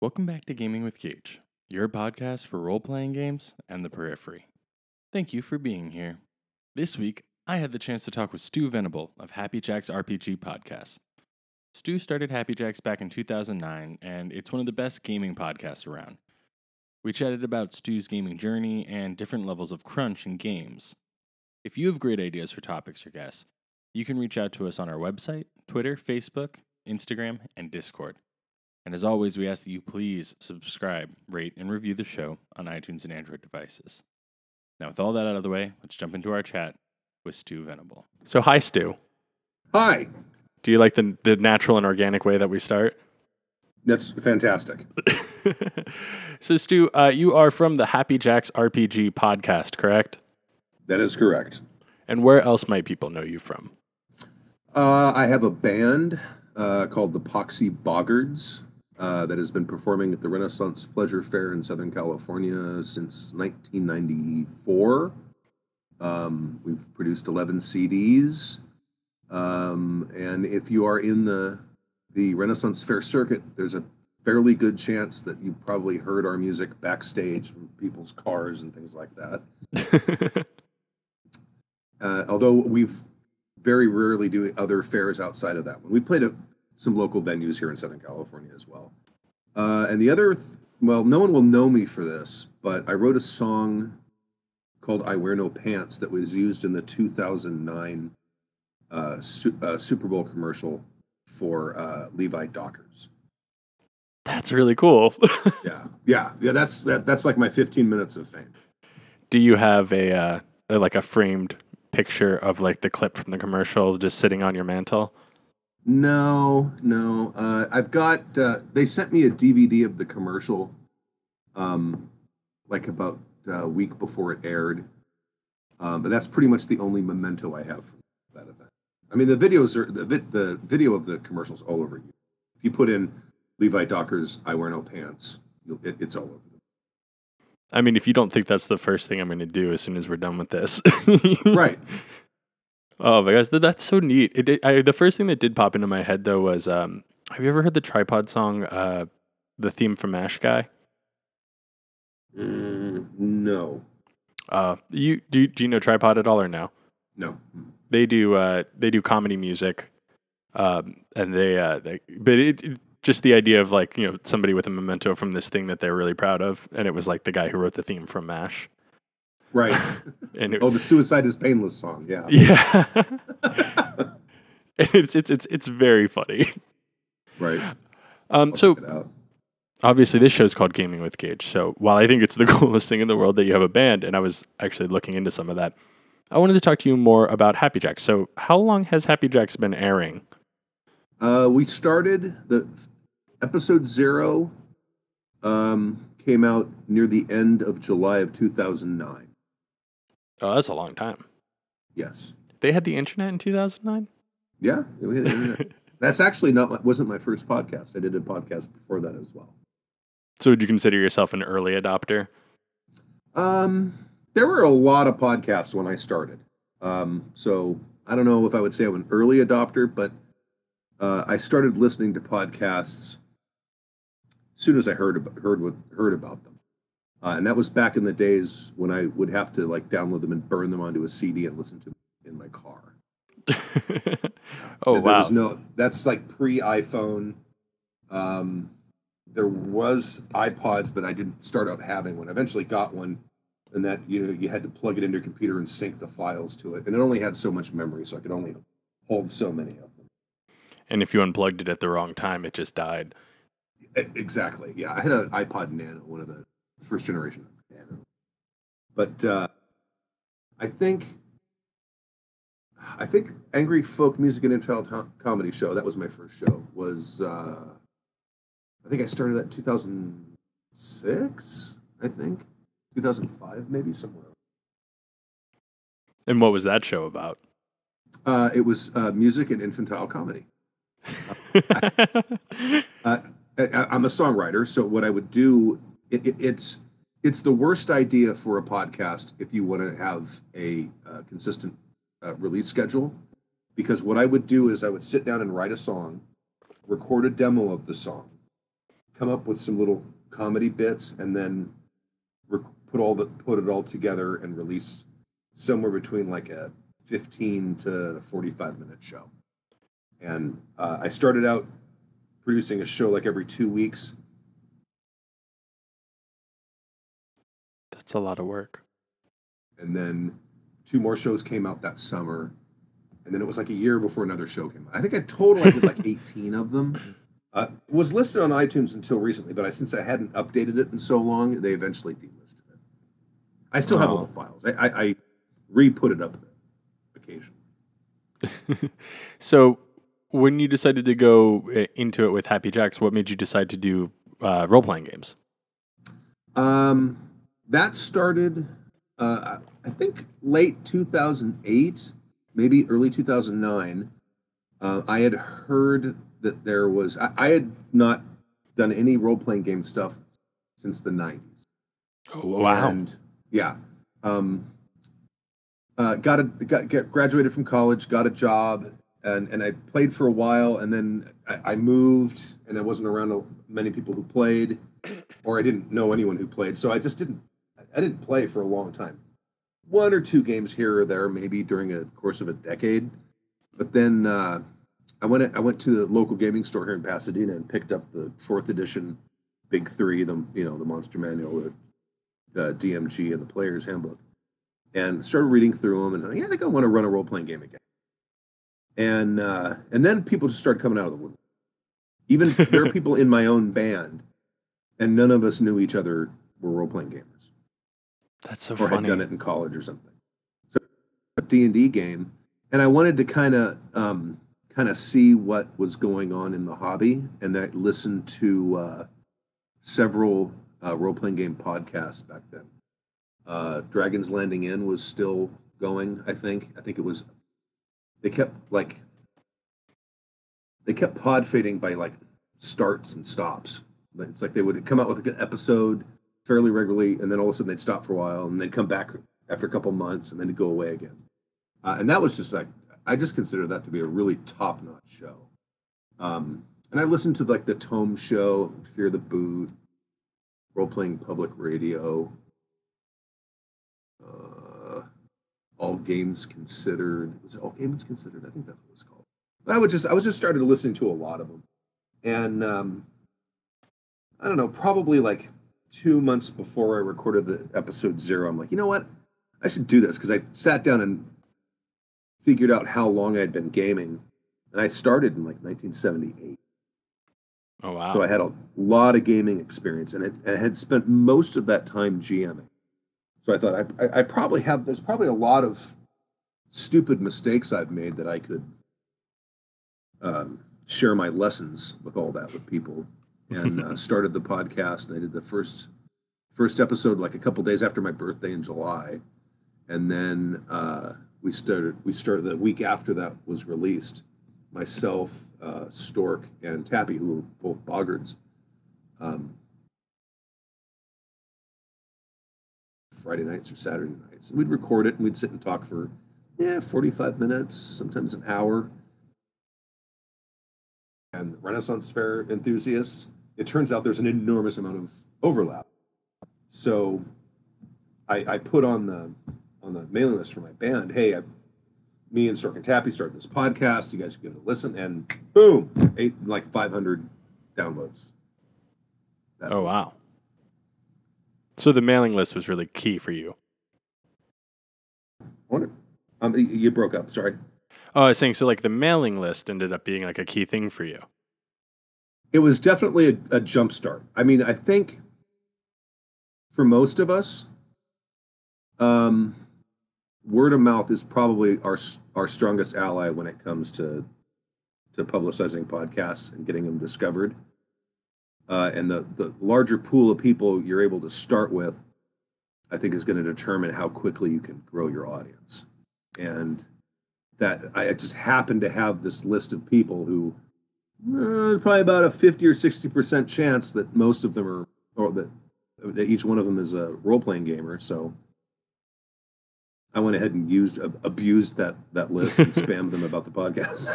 Welcome back to Gaming with Gage, your podcast for role-playing games and the periphery. Thank you for being here. This week, I had the chance to talk with Stu Venable of Happy Jacks RPG Podcast. Stu started Happy Jacks back in 2009, and it's one of the best gaming podcasts around. We chatted about Stu's gaming journey and different levels of crunch in games. If you have great ideas for topics or guests, you can reach out to us on our website, Twitter, Facebook, Instagram, and Discord. And as always, we ask that you please subscribe, rate, and review the show on iTunes and Android devices. Now, with all that out of the way, let's jump into our chat with Stu Venable. So, hi, Stu. Hi. Do you like the natural and organic way that we start? That's fantastic. So, Stu, you are from the Happy Jacks RPG podcast, correct? That is correct. And where else might people know you from? I have a band called the Poxy Boggards that has been performing at the Renaissance Pleasure Fair in Southern California since 1994. We've produced 11 CDs. And if you are in the Renaissance Fair circuit, there's a fairly good chance that you've probably heard our music backstage from people's cars and things like that. Although we've very rarely do other fairs outside of that one. We played at some local venues here in Southern California as well. And the other, no one will know me for this, but I wrote a song called I Wear No Pants that was used in the 2009 Super Bowl commercial for Levi Dockers. That's really cool. Yeah. That's like my 15 minutes of fame. Do you have a framed picture of like the clip from the commercial just sitting on your mantle? No. I've got, they sent me a DVD of the commercial, about a week before it aired. But that's pretty much the only memento I have from that event. I mean, the video of the commercial's all over you. If you put in Levi Dockers, I Wear No Pants, it's all over you. I mean, if you don't think that's the first thing I'm going to do as soon as we're done with this. Right. Oh, my gosh. That's so neat. The first thing that did pop into my head, though, was have you ever heard the Tripod song, the theme from Mash Guy? No. Do you know Tripod at all or no? No. They do comedy music. Just the idea of somebody with a memento from this thing that they're really proud of, and it was like the guy who wrote the theme from MASH, right? And the Suicide is Painless song, yeah. It's very funny, right? So obviously this show's called Gaming with Gage. So while I think it's the coolest thing in the world that you have a band, and I was actually looking into some of that, I wanted to talk to you more about Happy Jacks. So how long has Happy Jacks been airing? We started the. Episode 0 came out near the end of July of 2009. Oh, that's a long time. Yes. They had the internet in 2009? Yeah. We had internet. That's actually wasn't my first podcast. I did a podcast before that as well. So would you consider yourself an early adopter? There were a lot of podcasts when I started. So I don't know if I would say I'm an early adopter, but I started listening to podcasts soon as I heard about them. And that was back in the days when I would have to download them and burn them onto a CD and listen to them in my car. Oh, wow. That's pre-iPhone. There was iPods, but I didn't start out having one. I eventually got one, and that you had to plug it into your computer and sync the files to it. And it only had so much memory, so I could only hold so many of them. And if you unplugged it at the wrong time, it just died. Exactly. Yeah, I had an iPod Nano, one of the first generation of Nano. But I think Angry Folk Music and Infantile Comedy Show, that was my first show, was, I think I started that in 2006, 2005, maybe, somewhere. And what was that show about? It was music and infantile comedy. I'm a songwriter, so what I would do, it's the worst idea for a podcast if you want to have a consistent release schedule, because what I would do is I would sit down and write a song, record a demo of the song, come up with some little comedy bits, and then put it all together and release somewhere between like a 15 to 45 minute show. And I started out producing a show like every 2 weeks. That's a lot of work. And then 2 more shows came out that summer. And then it was like a year before another show came out. I think I totally did like 18 of them. It was listed on iTunes until recently, but since I hadn't updated it in so long, they eventually delisted it. I still have all the files. I re-put it up occasionally. So when you decided to go into it with Happy Jacks, what made you decide to do role-playing games? That started, I think, late 2008, maybe early 2009. I had heard that there was... I had not done any role-playing game stuff since the 90s. Oh, wow. And, yeah. Graduated from college, got a job, and I played for a while, and then I moved, and I wasn't around many people who played, or I didn't know anyone who played, so I just didn't play for a long time. 1 or 2 games here or there, maybe during a course of a decade. But then I went to the local gaming store here in Pasadena and picked up the 4th edition Big 3, the Monster Manual, the DMG, and the Player's Handbook. And started reading through them, and I think I want to run a role-playing game again. And then people just started coming out of the woodwork. Even there are people in my own band, and none of us knew each other were role-playing gamers. That's so funny. Or had done it in college or something. So a D&D game, and I wanted to kind of see what was going on in the hobby, and I listened to several role-playing game podcasts back then. Dragon's Landing Inn was still going, I think. I think it was... They kept pod fading by, starts and stops. It's like they would come out with an episode fairly regularly, and then all of a sudden they'd stop for a while, and then come back after a couple months, and then it'd go away again. And that was just, I just consider that to be a really top-notch show. And I listened to, the Tome Show, Fear the Boot, Role Playing Public Radio... All Games Considered. Was it All Games Considered? I think that's what it was called. But I was just started listening to a lot of them. And I don't know, probably 2 months before I recorded the episode 0, I'm like, you know what? I should do this, because I sat down and figured out how long I'd been gaming. And I started in 1978. Oh, wow. So I had a lot of gaming experience, and I had spent most of that time GMing. So I thought I probably have. There's probably a lot of stupid mistakes I've made that I could share my lessons with all that with people. And started the podcast. And I did the first episode a couple days after my birthday in July, and then we started the week after that was released. Myself, Stork, and Tappy, who were both Boggards. Friday nights or Saturday nights. And we'd record it, and we'd sit and talk for 45 minutes, sometimes an hour. And Renaissance Fair enthusiasts, it turns out there's an enormous amount of overlap. So I put on the mailing list for my band, hey, me and Stork and Tappy started this podcast, you guys should give it a listen, and boom, 500 downloads. Oh, wow. So the mailing list was really key for you. You broke up, sorry. Oh, I was saying, so the mailing list ended up being a key thing for you. It was definitely a jump start. I mean, I think for most of us, word of mouth is probably our strongest ally when it comes to publicizing podcasts and getting them discovered. And the larger pool of people you're able to start with, I think, is going to determine how quickly you can grow your audience. And that I just happened to have this list of people who there's probably about a 50 or 60% chance that most of them are, or that each one of them is a role-playing gamer. So I went ahead and abused that list and spammed them about the podcast.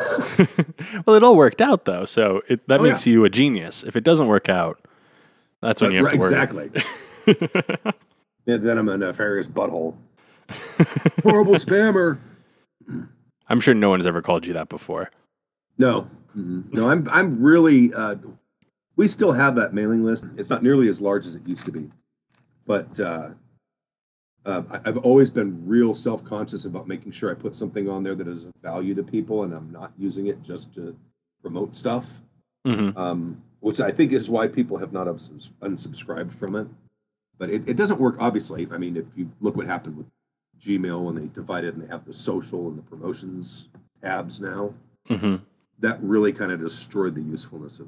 Well, it all worked out, though, so that makes you a genius. If it doesn't work out, That's when you have to worry. Exactly. Then I'm a nefarious butthole. Horrible spammer. I'm sure no one's ever called you that before. No. Mm-hmm. No, I'm really... we still have that mailing list. It's not nearly as large as it used to be. But I've always been real self-conscious about making sure I put something on there that is of value to people, and I'm not using it just to promote stuff, which I think is why people have not unsubscribed from it. But it doesn't work, obviously. I mean, if you look what happened with Gmail when they divided and they have the social and the promotions tabs now, that really kind of destroyed the usefulness of,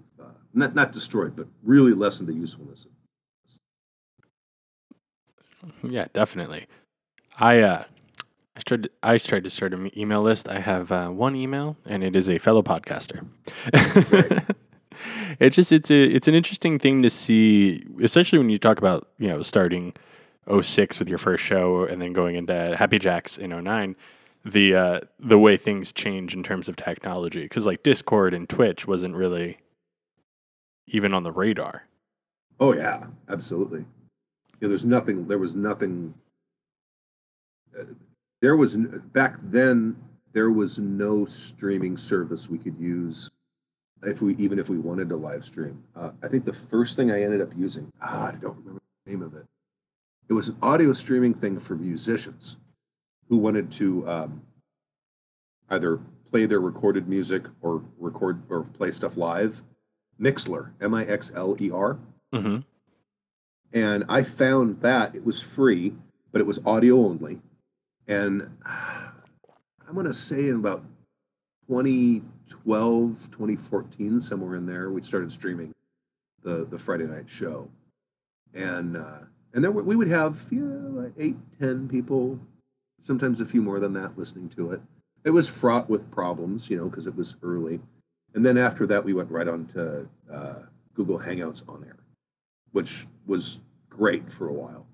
not destroyed, but really lessened the usefulness of. Yeah, definitely. I tried to start an email list. I have one email, and it is a fellow podcaster. Right. It's an interesting thing to see, especially when you talk about, you know, starting 2006 with your first show and then going into Happy Jacks in 2009, the way things change in terms of technology, because like Discord and Twitch wasn't really even on the radar. Oh yeah, absolutely. Yeah, back then, there was no streaming service we could use if we wanted to live stream. I think the first thing I ended up using, I don't remember the name of it. It was an audio streaming thing for musicians who wanted to either play their recorded music or record or play stuff live. Mixler, Mixler. Mm-hmm. And I found that it was free, but it was audio only. And I'm going to say in about 2012, 2014, somewhere in there, we started streaming the Friday night show. And then we would have 8, 10 people, sometimes a few more than that, listening to it. It was fraught with problems, you know, because it was early. And then after that, we went right on to Google Hangouts on Air, which was great for a while.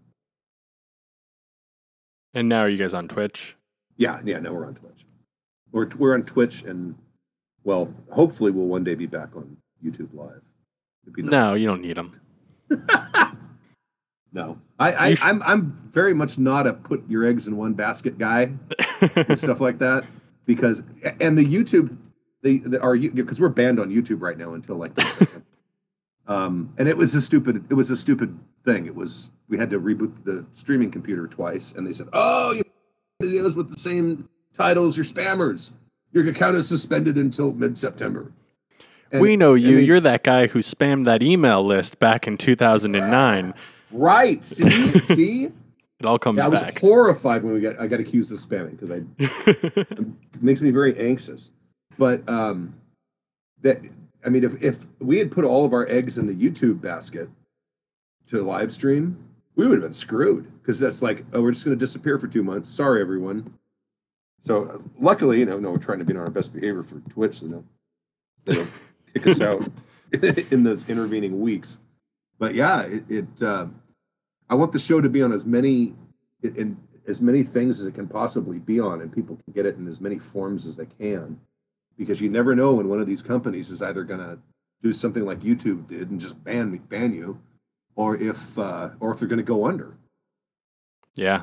And now are you guys on Twitch? Yeah, now we're on Twitch. We're on Twitch, and, well, hopefully we'll one day be back on YouTube Live. It'd be nice. No, you don't need them. No. I'm very much not a put your eggs in one basket guy and stuff like that. Because, and the YouTube, because we're banned on YouTube right now until like the second. And it was a stupid thing. It was, we had to reboot the streaming computer twice, and they said, "Oh, you videos with the same titles, you're spammers. Your account is suspended until mid-September." We know you. You're that guy who spammed that email list back in 2009. Right. See? It all comes back. I was horrified when I got accused of spamming, because it makes me very anxious. But I mean, if we had put all of our eggs in the YouTube basket to live stream, we would have been screwed, because that's like, oh, we're just going to disappear for 2 months. Sorry, everyone. So luckily, we're trying to be on our best behavior for Twitch, so they'll kick us out in those intervening weeks. But yeah, I want the show to be on as many things as it can possibly be on, and people can get it in as many forms as they can. Because you never know when one of these companies is either going to do something like YouTube did and just ban you, or if they're going to go under. Yeah.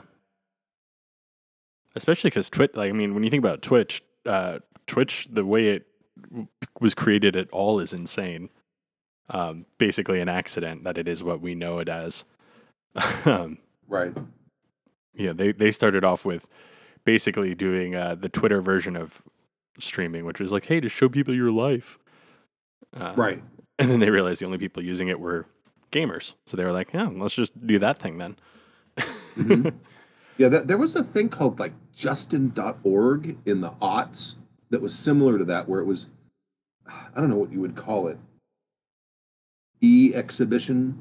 Especially because Twitch, when you think about Twitch, the way it was created at all is insane. Basically an accident that it is what we know it as. Right. Yeah, they started off with basically doing the Twitter version of streaming, which was like, hey, to show people your life, right? And then they realized the only people using it were gamers, so they were like, yeah, let's just do that thing then. Mm-hmm. Yeah, there was a thing called like Justin.org in the aughts that was similar to that, where it was, I don't know what you would call it, exhibitionism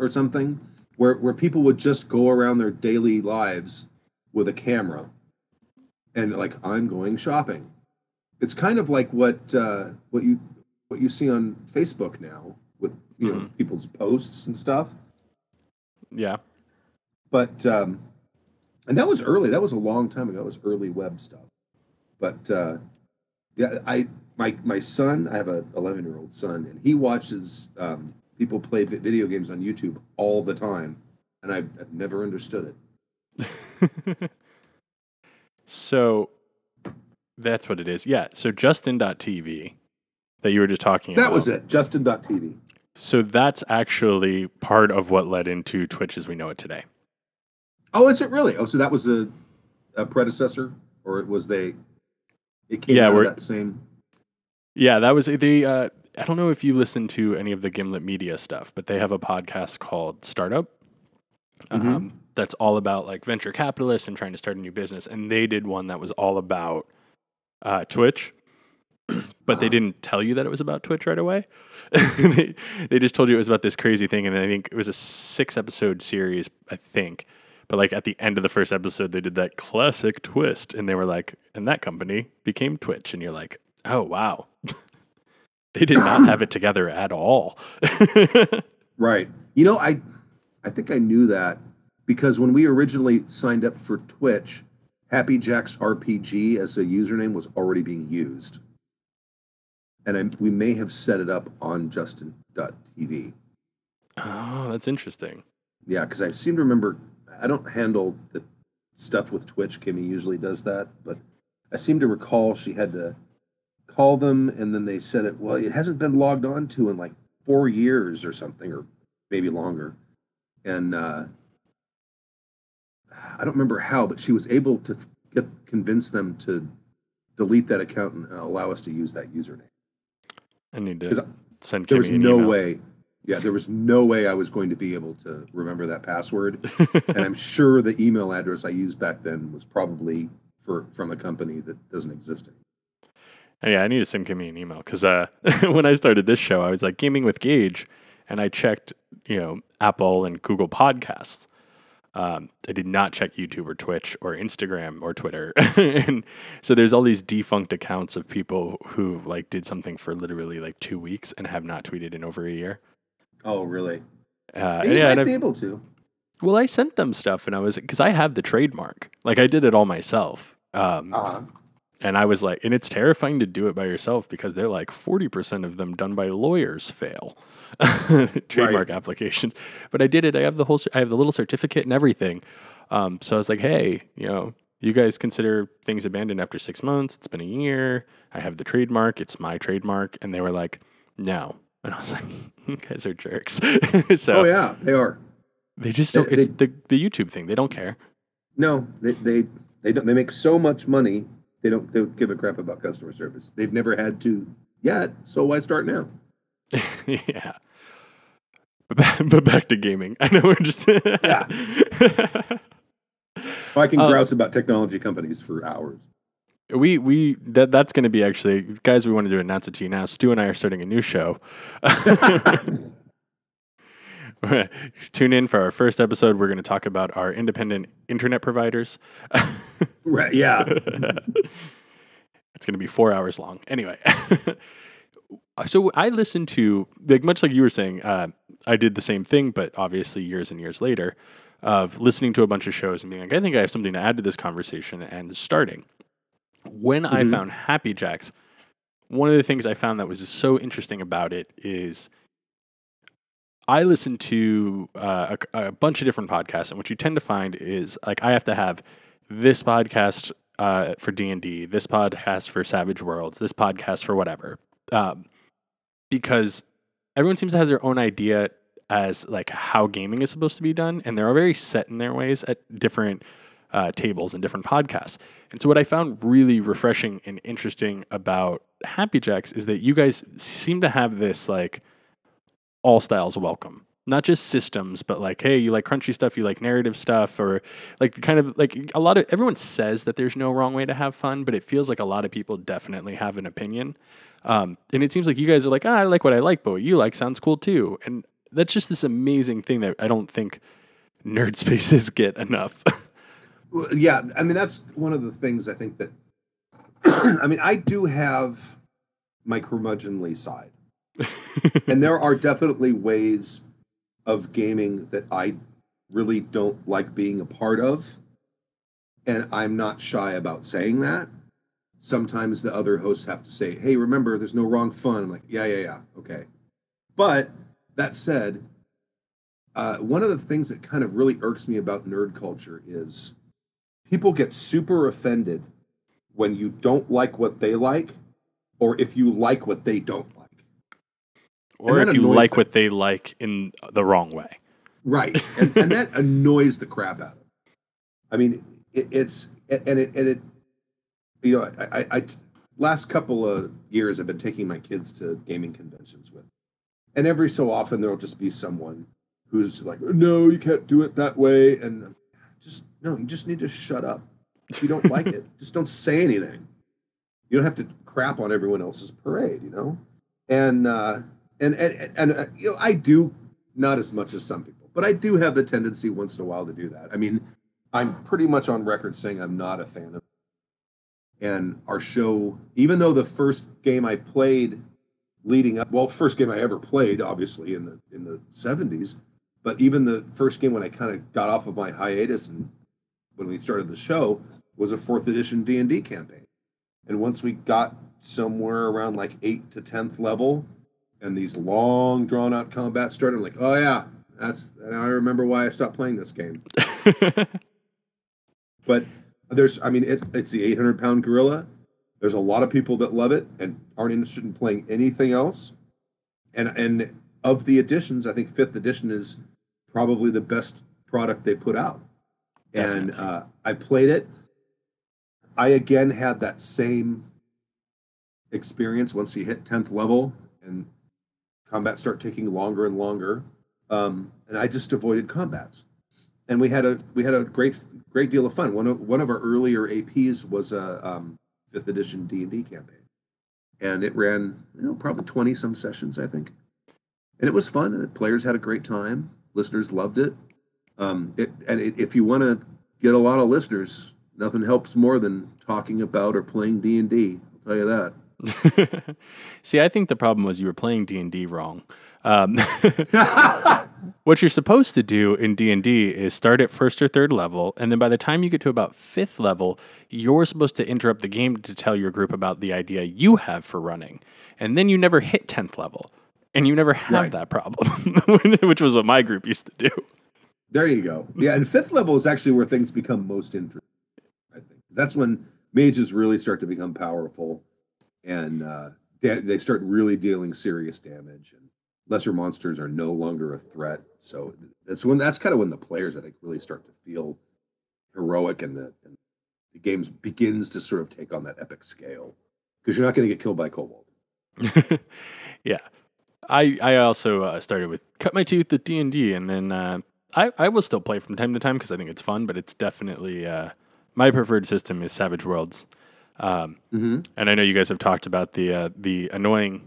or something, where people would just go around their daily lives with a camera. And like, I'm going shopping. It's kind of like what you see on Facebook now with know, people's posts and stuff. Yeah, but and that was early. That was a long time ago. It was early web stuff. But yeah, my son. I have an 11-year-old son, and he watches people play video games on YouTube all the time, and I've never understood it. So that's what it is. Yeah, so Justin.tv that you were just talking about. That was it, Justin.tv. So that's actually part of what led into Twitch as we know it today. Oh, is it really? Oh, so that was a predecessor, or it was it came out of that same... Yeah, that was the... I don't know if you listen to any of the Gimlet Media stuff, but they have a podcast called Startup that's all about like venture capitalists and trying to start a new business. And they did one that was all about Twitch, but they didn't tell you that it was about Twitch right away. They just told you it was about this crazy thing. And I think it was a 6-episode series, I think. But like at the end of the first episode, they did that classic twist. And they were like, and that company became Twitch. And you're like, oh, wow. They did not have it together at all. Right. You know, I think I knew that because when we originally signed up for Twitch, Happy Jacks RPG as a username was already being used. And we may have set it up on Justin.tv. Oh, that's interesting. Yeah, because I seem to remember, I don't handle the stuff with Twitch. Kimmy usually does that. But I seem to recall she had to call them, and then they said it, well, it hasn't been logged on to in like 4 years or something, or maybe longer. And I don't remember how, but she was able to convince them to delete that account and allow us to use that username. I need to send Kimmy an email. There was no way I was going to be able to remember that password. And I'm sure the email address I used back then was probably from a company that doesn't exist anymore. Yeah, I need to send Kimmy an email because when I started this show, I was like gaming with Gage, and I checked, Apple and Google Podcasts. I did not check YouTube or Twitch or Instagram or Twitter, and so there's all these defunct accounts of people who like did something for literally like 2 weeks and have not tweeted in over a year. Oh, really? I'd be able to. Well, I sent them stuff, and because I have the trademark. Like I did it all myself. And I was like, and it's terrifying to do it by yourself because they're like 40% of them done by lawyers fail trademark applications. But I did it. I have the little certificate and everything. So I was like, hey, you guys consider things abandoned after 6 months. It's been a year. I have the trademark. It's my trademark. And they were like, no. And I was like, you guys are jerks. So, oh yeah, they are. They just don't. It's the YouTube thing. They don't care. No, they don't. They make so much money. They don't give a crap about customer service. They've never had to yet, so why start now? Yeah. But back to gaming. I know we're just... Yeah. Well, I can grouse about technology companies for hours. That's going to be actually... Guys, we wanted to announce it to you now. Stu and I are starting a new show. Tune in for our first episode. We're going to talk about our independent internet providers. Right? Yeah. It's going to be 4 hours long. Anyway, so I listened to, like, much like you were saying, I did the same thing, but obviously years and years later, of listening to a bunch of shows and being like, I think I have something to add to this conversation and starting. When I found Happy Jacks, one of the things I found that was just so interesting about it is... I listen to a bunch of different podcasts, and what you tend to find is, like, I have to have this podcast for D&D, this podcast for Savage Worlds, this podcast for whatever, because everyone seems to have their own idea as, like, how gaming is supposed to be done, and they're all very set in their ways at different tables and different podcasts. And so what I found really refreshing and interesting about Happy Jacks is that you guys seem to have this, like, all styles welcome. Not just systems, but like, hey, you like crunchy stuff, you like narrative stuff, or like kind of like a lot of everyone says that there's no wrong way to have fun, but it feels like a lot of people definitely have an opinion. And it seems like you guys are like, I like what I like, but what you like sounds cool too. And that's just this amazing thing that I don't think nerd spaces get enough. Well, yeah. I mean, that's one of the things I think that, I mean, I do have my curmudgeonly side. And there are definitely ways of gaming that I really don't like being a part of. And I'm not shy about saying that. Sometimes the other hosts have to say, hey, remember, there's no wrong fun. I'm like, yeah, okay. But That said, one of the things that kind of really irks me about nerd culture is people get super offended when you don't like what they like, or if you like what they don't like. Or if you like what they like in the wrong way. Right. And that annoys the crap out of them. I mean, it's you know, I last couple of years I've been taking my kids to gaming conventions with. And every so often there'll just be someone who's like, no, you can't do it that way. And just, no, you just need to shut up. If you don't like it, just don't say anything. You don't have to crap on everyone else's parade, you know? And you know, I do, not as much as some people, but I do have the tendency once in a while to do that. I mean, I'm pretty much on record saying I'm not a fan of it. And our show, even though the first game I played leading up, well, first game I ever played, obviously, in the 70s, but even the first game when I kind of got off of my hiatus and when we started the show was a 4th edition D&D campaign. And once we got somewhere around like 8th to 10th level, and these long, drawn-out combats started. I'm like, oh yeah, now I remember why I stopped playing this game. But it's the 800-pound gorilla. There's a lot of people that love it and aren't interested in playing anything else. And of the editions, I think 5th edition is probably the best product they put out. Definitely. And I played it. I again had that same experience once you hit 10th level and combat start taking longer and longer, and I just avoided combats. And we had a great deal of fun. One of our earlier APs was a 5th edition D&D campaign, and it ran probably 20 some sessions, I think. And it was fun, and players had a great time. Listeners loved it. If you want to get a lot of listeners, nothing helps more than talking about or playing D&D. I'll tell you that. See, I think the problem was you were playing D&D wrong. What you're supposed to do in D&D is start at 1st or 3rd level, and then by the time you get to about 5th level, you're supposed to interrupt the game to tell your group about the idea you have for running. And then you never hit 10th level, and you never have that problem, which was what my group used to do. There you go. Yeah, and 5th level is actually where things become most interesting, I think. That's when mages really start to become powerful. And they start really dealing serious damage, and lesser monsters are no longer a threat. So that's kind of when the players, I think, really start to feel heroic, and the game begins to sort of take on that epic scale, because you're not going to get killed by kobold. Yeah, I also started with cut my teeth at D&D, and then I will still play from time to time because I think it's fun. But it's definitely my preferred system is Savage Worlds. And I know you guys have talked about the annoying,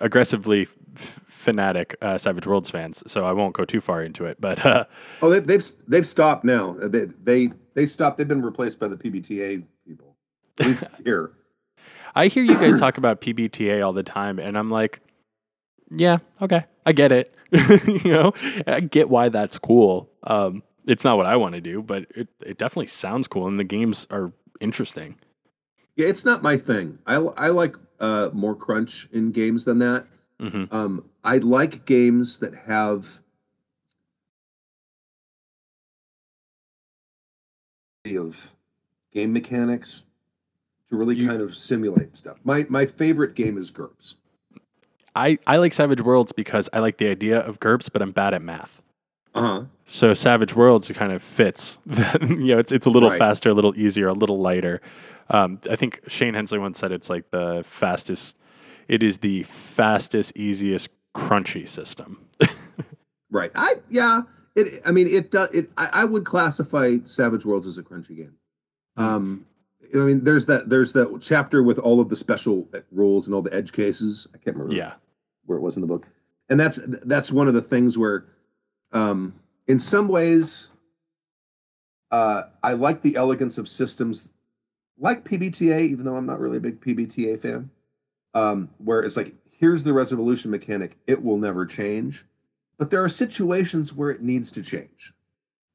aggressively fanatic Savage Worlds fans, so I won't go too far into it. But they've stopped now. They stopped. They've been replaced by the PBTA people. At least here, I hear you guys talk about PBTA all the time, and I'm like, yeah, okay, I get it. I get why that's cool. It's not what I want to do, but it definitely sounds cool, and the games are interesting. Yeah, it's not my thing. I like more crunch in games than that. Mm-hmm. I like games that have of game mechanics to really kind of simulate stuff. My favorite game is GURPS. I like Savage Worlds because I like the idea of GURPS, but I'm bad at math. Uh-huh. So Savage Worlds kind of fits. It's a little faster, a little easier, a little lighter. I think Shane Hensley once said it's like the fastest, easiest, crunchy system. Right. I would classify Savage Worlds as a crunchy game. There's that chapter with all of the special rules and all the edge cases. I can't remember where it was in the book. And that's one of the things where in some ways, I like the elegance of systems like PBTA, even though I'm not really a big PBTA fan, where it's like, here's the resolution mechanic. It will never change. But there are situations where it needs to change.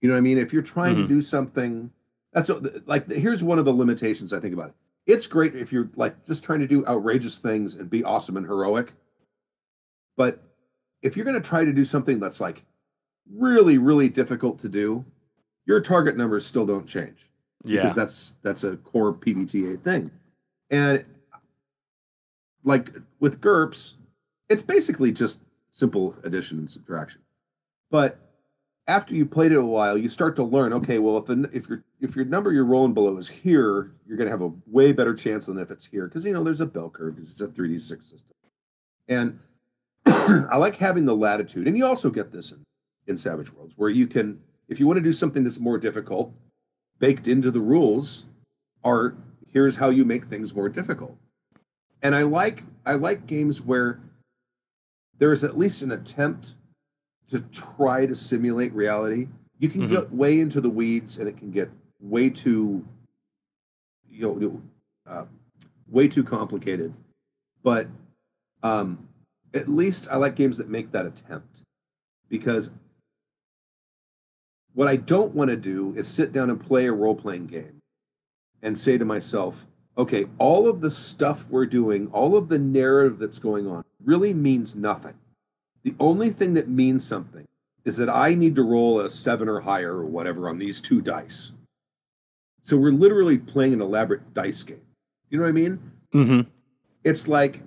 You know what I mean? If you're trying to do something, here's one of the limitations I think about it. It's great if you're like just trying to do outrageous things and be awesome and heroic. But if you're going to try to do something that's like really, really difficult to do, your target numbers still don't change. Yeah. Because that's a core PBTA thing. And like with GURPS, it's basically just simple addition and subtraction. But after you played it a while, you start to learn, okay, well, if your number you're rolling below is here, you're going to have a way better chance than if it's here. Because, you know, there's a bell curve because it's a 3D6 system. And I like having the latitude. And you also get this in Savage Worlds, where you can, if you want to do something that's more difficult, baked into the rules are, here's how you make things more difficult. And I like games where there is at least an attempt to try to simulate reality. You can get way into the weeds, and it can get way too, way too complicated. But at least I like games that make that attempt, because what I don't want to do is sit down and play a role-playing game and say to myself, okay, all of the stuff we're doing, all of the narrative that's going on really means nothing. The only thing that means something is that I need to roll a 7 or higher or whatever on these two dice. So we're literally playing an elaborate dice game. You know what I mean? Mm-hmm. It's like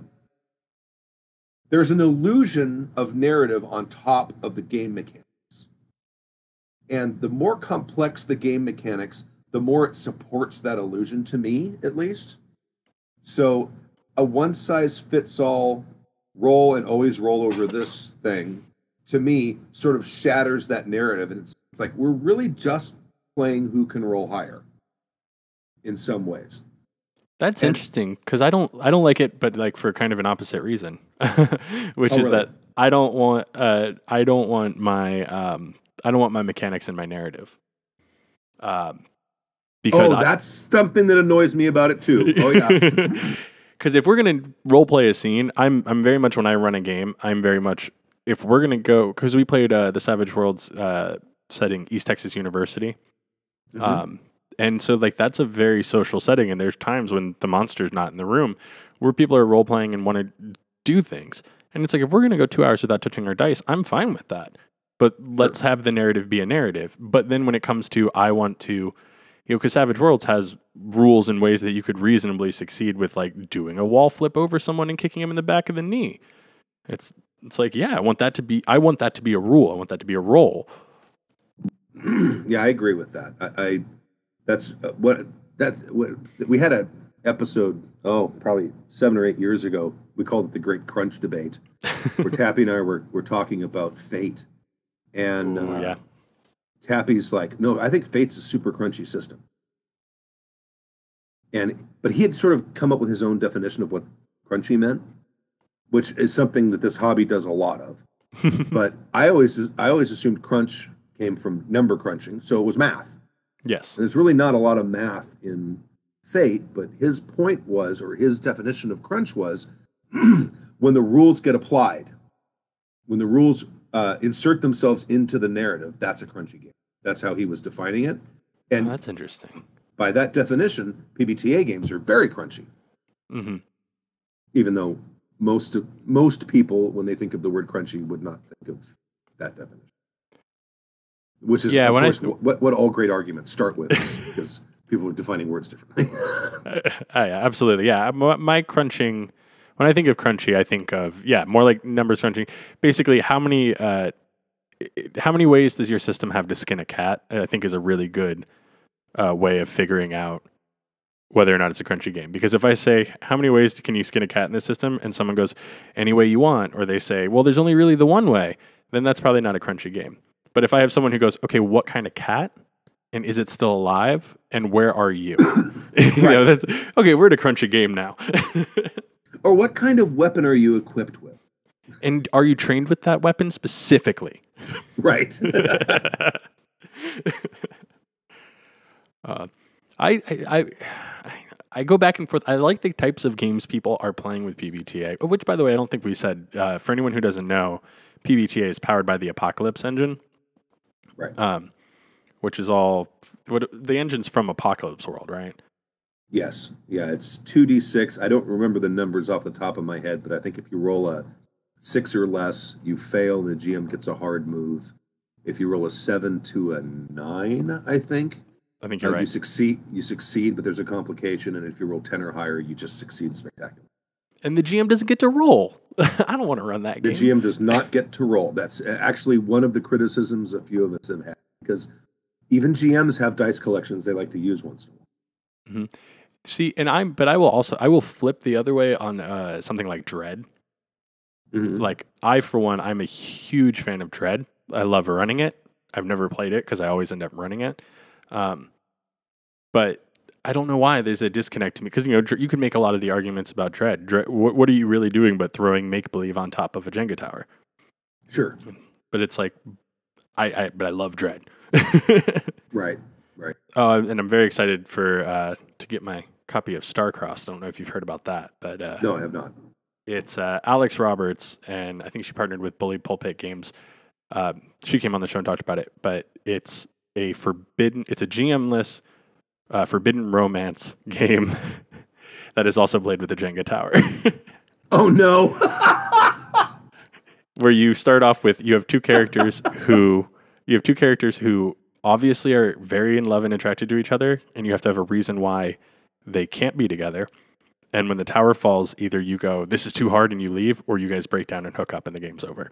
there's an illusion of narrative on top of the game mechanics. And the more complex the game mechanics, the more it supports that illusion, to me, at least. So a one-size-fits-all roll and always roll over this thing, to me, sort of shatters that narrative. And it's like, we're really just playing who can roll higher in some ways. That's interesting, because I don't like it, but like for kind of an opposite reason, which is really? That I don't want my mechanics in my narrative. That's something that annoys me about it too. Oh yeah. Because if we're going to role play a scene, I'm very much, when I run a game, I'm very much, if we're going to go, because we played the Savage Worlds setting, East Texas University. Mm-hmm. And so like that's a very social setting, and there's times when the monster's not in the room where people are role playing and want to do things. And it's like, if we're going to go 2 hours without touching our dice, I'm fine with that. But let's have the narrative be a narrative. But then when it comes to, I want to, because Savage Worlds has rules and ways that you could reasonably succeed with, like doing a wall flip over someone and kicking them in the back of the knee. It's like, yeah, I want that to be a rule. I want that to be a roll. Yeah, I agree with that. That's what we had an episode, probably 7 or 8 years ago. We called it the Great Crunch Debate. Tappy and I were talking about fate. And Tappy's like, no, I think fate's a super crunchy system. But he had sort of come up with his own definition of what crunchy meant, which is something that this hobby does a lot of. But I always assumed crunch came from number crunching, so it was math. Yes. There's really not a lot of math in fate, but his point was, or his definition of crunch was, when the rules get applied, when the rules insert themselves into the narrative, that's a crunchy game. That's how he was defining it. And that's interesting. By that definition, PBTA games are very crunchy. Mm-hmm. Even though most people, when they think of the word crunchy, would not think of that definition. Which is, what all great arguments start with, because people are defining words differently. Absolutely, yeah. My crunching... When I think of crunchy, I think of, more like numbers crunching. Basically, how many ways does your system have to skin a cat, I think, is a really good way of figuring out whether or not it's a crunchy game. Because if I say, how many ways can you skin a cat in this system? And someone goes, any way you want. Or they say, well, there's only really the one way. Then that's probably not a crunchy game. But if I have someone who goes, okay, what kind of cat? And is it still alive? And where are you? Okay, we're at a crunchy game now. Or what kind of weapon are you equipped with? And are you trained with that weapon specifically? Right. I go back and forth. I like the types of games people are playing with PBTA, which, by the way, I don't think we said. For anyone who doesn't know, PBTA is powered by the Apocalypse engine. Right. Which is all... the engine's from Apocalypse World, right? Yes. Yeah, it's 2d6. I don't remember the numbers off the top of my head, but I think if you roll a 6 or less, you fail, the GM gets a hard move. If you roll a 7 to a 9, I think you're right. You succeed, but there's a complication, and if you roll 10 or higher, you just succeed spectacularly. And the GM doesn't get to roll. I don't want to run that game. The GM does not get to roll. That's actually one of the criticisms a few of us have had, because even GMs have dice collections they like to use once in a while. Mm-hmm. See, and I will flip the other way on something like Dread. Mm-hmm. Like, I'm a huge fan of Dread. I love running it. I've never played it because I always end up running it. But I don't know why there's a disconnect to me, because you can make a lot of the arguments about Dread. What are you really doing but throwing make believe on top of a Jenga tower? Sure, but it's like I love Dread. Right. And I'm very excited for to get my copy of Starcrossed. I don't know if you've heard about that, but no, I have not. It's Alex Roberts, and I think she partnered with Bully Pulpit Games. She came on the show and talked about it, but it's a forbidden. It's a GM-less forbidden romance game that is also played with a Jenga tower. Oh no! Where you start off with you have two characters who obviously are very in love and attracted to each other, and you have to have a reason why they can't be together. And when the tower falls, either you go, "This is too hard," and you leave, or you guys break down and hook up, and the game's over.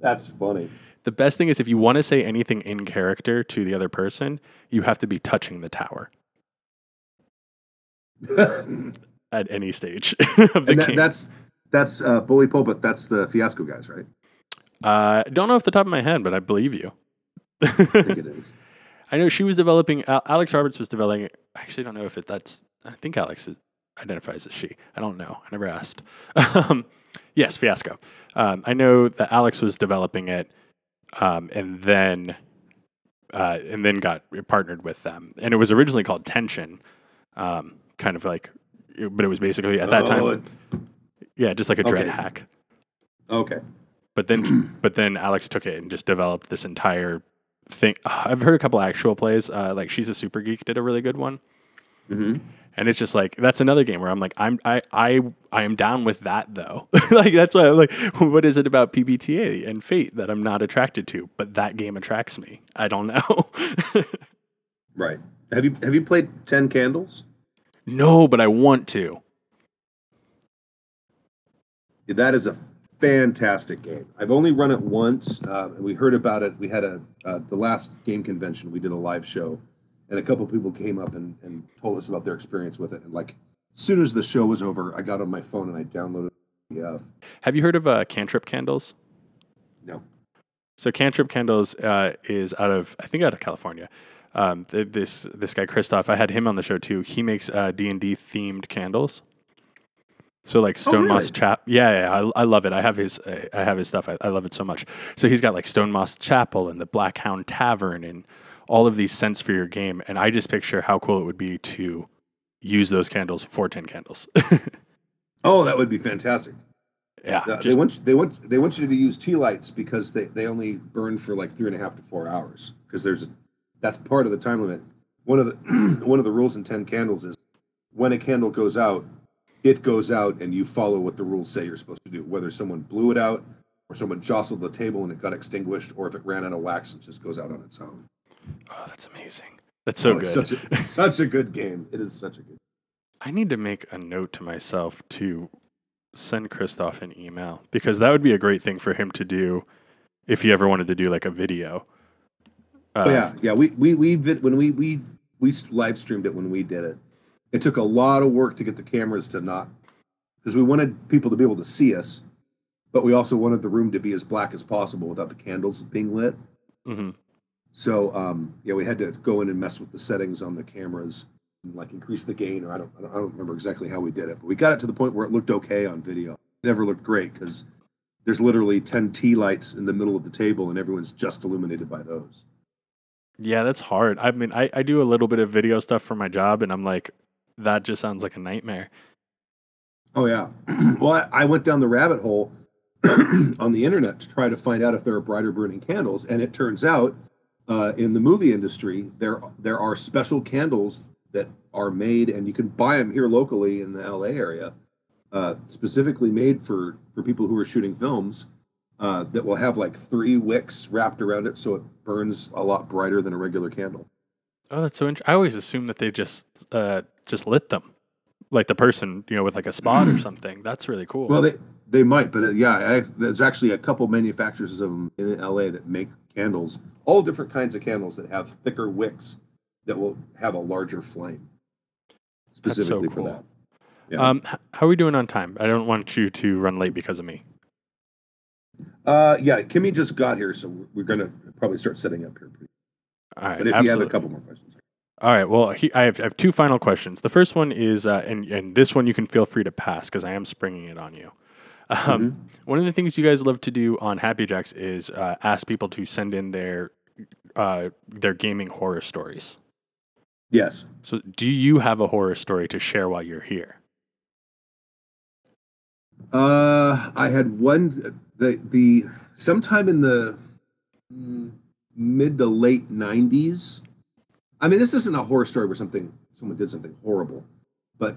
That's funny. The best thing is, if you want to say anything in character to the other person, you have to be touching the tower at any stage of the game. That's Bully Pulpit. That's the Fiasco guys, right? I don't know off the top of my head, but I believe you. I think it is. I know she was developing. Alex Roberts was developing. I actually don't know if that's. I think Alex identifies as she. I don't know. I never asked. Yes, Fiasco. I know that Alex was developing it, and then got partnered with them. And it was originally called Tension, but it was basically at that time, just like a Dread hack. Okay. But then Alex took it and just developed this entire thing. I've heard a couple actual plays. Like She's a Super Geek did a really good one. Mm-hmm. And it's just like, that's another game where I'm like, I am down with that though. Like, that's why I'm like, what is it about PBTA and Fate that I'm not attracted to, but that game attracts me? I don't know. Right. Have you played 10 Candles? No, but I want to. That is a fantastic game. I've only run it once. And we heard about it. We had the last game convention, we did a live show. And a couple of people came up and told us about their experience with it. And like, as soon as the show was over, I got on my phone and I downloaded the PDF. Have you heard of Cantrip Candles? No. So Cantrip Candles is out of California. This guy Christoph, I had him on the show too. He makes D&D themed candles. So like stone moss chapel. Yeah, I love it. I have his stuff. I love it so much. So he's got like Stone Moss Chapel and the Black Hound Tavern and all of these scents for your game, and I just picture how cool it would be to use those candles for 10 Candles. Oh, that would be fantastic. Yeah. They want you to use tea lights because they only burn for like 3.5 to 4 hours because that's part of the time limit. One of the rules in 10 Candles is when a candle goes out, it goes out and you follow what the rules say you're supposed to do, whether someone blew it out or someone jostled the table and it got extinguished or if it ran out of wax, it just goes out on its own. Oh, that's amazing. That's so good. Such a good game. It is such a good game. I need to make a note to myself to send Christoph an email because that would be a great thing for him to do if he ever wanted to do like a video. Yeah. We live streamed it when we did it. It took a lot of work to get the cameras to not, because we wanted people to be able to see us, but we also wanted the room to be as black as possible without the candles being lit. Mm-hmm. So we had to go in and mess with the settings on the cameras and like increase the gain, or I don't remember exactly how we did it, but we got it to the point where it looked okay on video. It never looked great because there's literally 10 tea lights in the middle of the table and everyone's just illuminated by those. Yeah, that's hard. I mean, I do a little bit of video stuff for my job, and I'm like, that just sounds like a nightmare. Oh yeah. Well, I went down the rabbit hole on the internet to try to find out if there are brighter burning candles, and it turns out. In the movie industry, there are special candles that are made, and you can buy them here locally in the LA area specifically made for people who are shooting films that will have like 3 wicks wrapped around it, so it burns a lot brighter than a regular candle. Oh, that's so interesting. I always assume that they just lit them, like the person, you know, with like a spot or something. That's really cool. Well, they might, but there's actually a couple manufacturers of them in LA that make candles, all different kinds of candles that have thicker wicks that will have a larger flame. Specifically that's so cool. For that. Yeah. How are we doing on time? I don't want you to run late because of me. Yeah, Kimmy just got here, so we're going to probably start setting up here. All right, but if you have a couple more questions. All right, well, I have 2 final questions. The first one is, and this one you can feel free to pass because I am springing it on you. One of the things you guys love to do on Happy Jacks is ask people to send in their gaming horror stories. Yes. So do you have a horror story to share while you're here? I had one, the sometime in the mid to late 90s. I mean, this isn't a horror story where someone did something horrible, but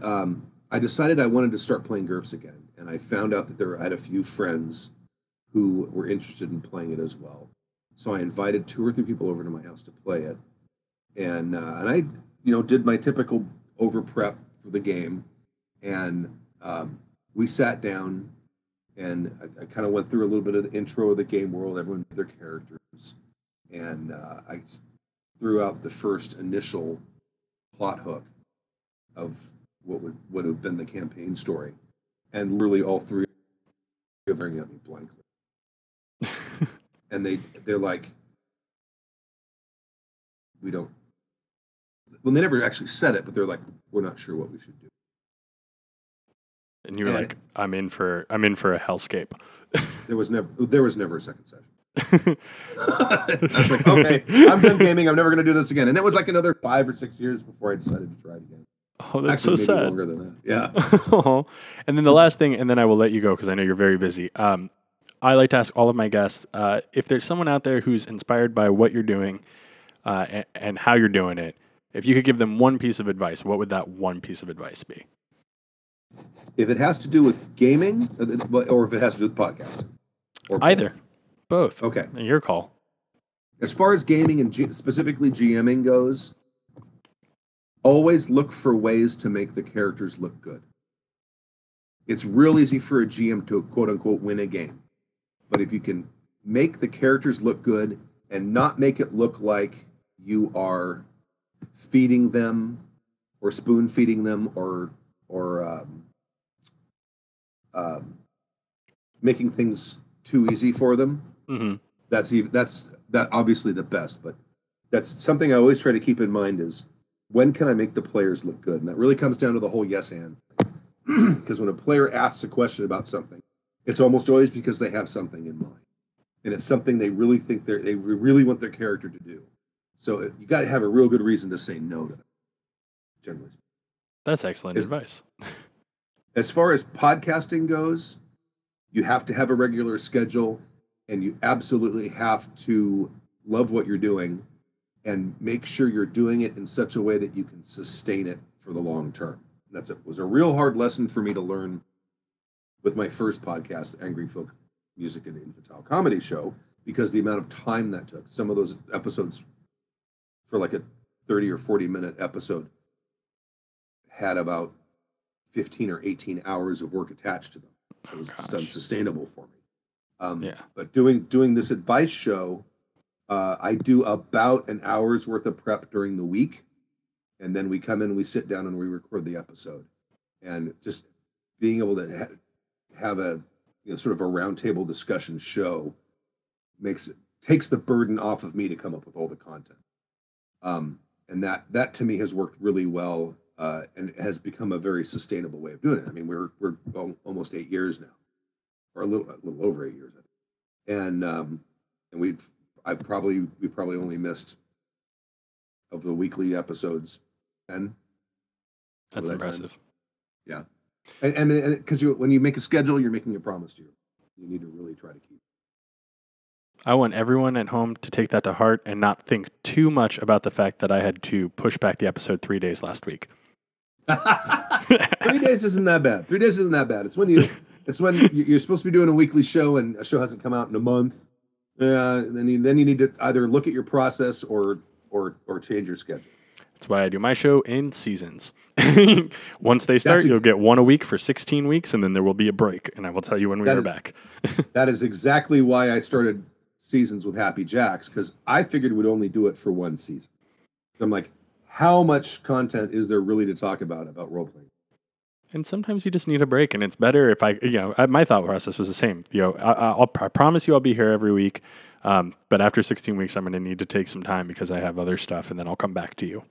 I decided I wanted to start playing GURPS again, and I found out that I had a few friends who were interested in playing it as well. So I invited 2 or 3 people over to my house to play it, and I, you know, did my typical over prep for the game, and we sat down, and I kind of went through a little bit of the intro of the game world. Everyone made their characters, and I threw out the first initial plot hook of what would have been the campaign story, and literally all 3 are staring at me blankly, and they're like, we don't. Well, they never actually said it, but they're like, we're not sure what we should do. And you were like, I'm in for a hellscape. there was never a second session. I was like, okay, I'm done gaming. I'm never going to do this again. And it was like another 5 or 6 years before I decided to try it again. Oh, that's actually, so maybe sad. Longer than that. Yeah. And then the last thing, and then I will let you go because I know you're very busy. I like to ask all of my guests if there's someone out there who's inspired by what you're doing and how you're doing it. If you could give them one piece of advice, what would that one piece of advice be? If it has to do with gaming, or if it has to do with podcasting, or either, both. Okay, your call. As far as gaming and specifically GMing goes, always look for ways to make the characters look good. It's real easy for a GM to quote unquote win a game. But if you can make the characters look good and not make it look like you are feeding them or spoon feeding them or making things too easy for them, that's obviously the best. But that's something I always try to keep in mind is, when can I make the players look good? And that really comes down to the whole yes and. Because when a player asks a question about something, it's almost always because they have something in mind. And it's something they really think they really want their character to do. So you got to have a real good reason to say no to them, generally speaking. That's excellent advice. As far as podcasting goes, you have to have a regular schedule, and you absolutely have to love what you're doing. And make sure you're doing it in such a way that you can sustain it for the long term. That's it. It was a real hard lesson for me to learn with my first podcast, Angry Folk Music and Infantile Comedy Show, because the amount of time that took. Some of those episodes for like a 30 or 40 minute episode had about 15 or 18 hours of work attached to them. It was just unsustainable for me. But doing this advice show, I do about an hour's worth of prep during the week, and then we come in, we sit down, and we record the episode. And just being able to have a sort of a roundtable discussion show takes the burden off of me to come up with all the content. And that to me has worked really well, and has become a very sustainable way of doing it. I mean, we're almost 8 years now, or a little over 8 years, I think. And we probably only missed of the weekly episodes 10. That's impressive. Time. Yeah. And because when you make a schedule, you're making a promise to you. You need to really try to keep it. I want everyone at home to take that to heart and not think too much about the fact that I had to push back the episode 3 days last week. 3 days isn't that bad. 3 days isn't that bad. It's when you're supposed to be doing a weekly show and a show hasn't come out in a month. Then you need to either look at your process or change your schedule. That's why I do my show in seasons. Once they start, you'll get one a week for 16 weeks, and then there will be a break, and I will tell you when we are back. That is exactly why I started seasons with Happy Jacks, because I figured we'd only do it for one season. So I'm like, how much content is there really to talk about role-playing? And sometimes you just need a break, and it's better if my thought process was the same. I promise you I'll be here every week, but after 16 weeks, I'm going to need to take some time because I have other stuff, and then I'll come back to you.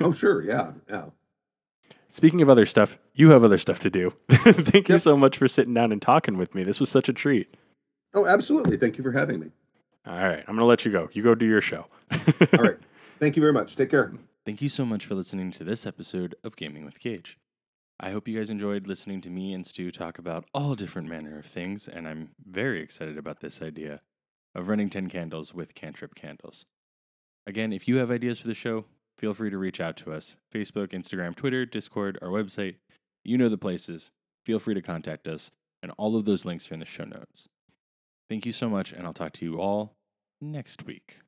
Oh, sure. Yeah. Speaking of other stuff, you have other stuff to do. Thank you so much for sitting down and talking with me. This was such a treat. Oh, absolutely. Thank you for having me. All right. I'm going to let you go. You go do your show. All right. Thank you very much. Take care. Thank you so much for listening to this episode of Gaming with Cage. I hope you guys enjoyed listening to me and Stu talk about all different manner of things, and I'm very excited about this idea of running 10 candles with Cantrip candles. Again, if you have ideas for the show, feel free to reach out to us. Facebook, Instagram, Twitter, Discord, our website. You know the places. Feel free to contact us, and all of those links are in the show notes. Thank you so much, and I'll talk to you all next week.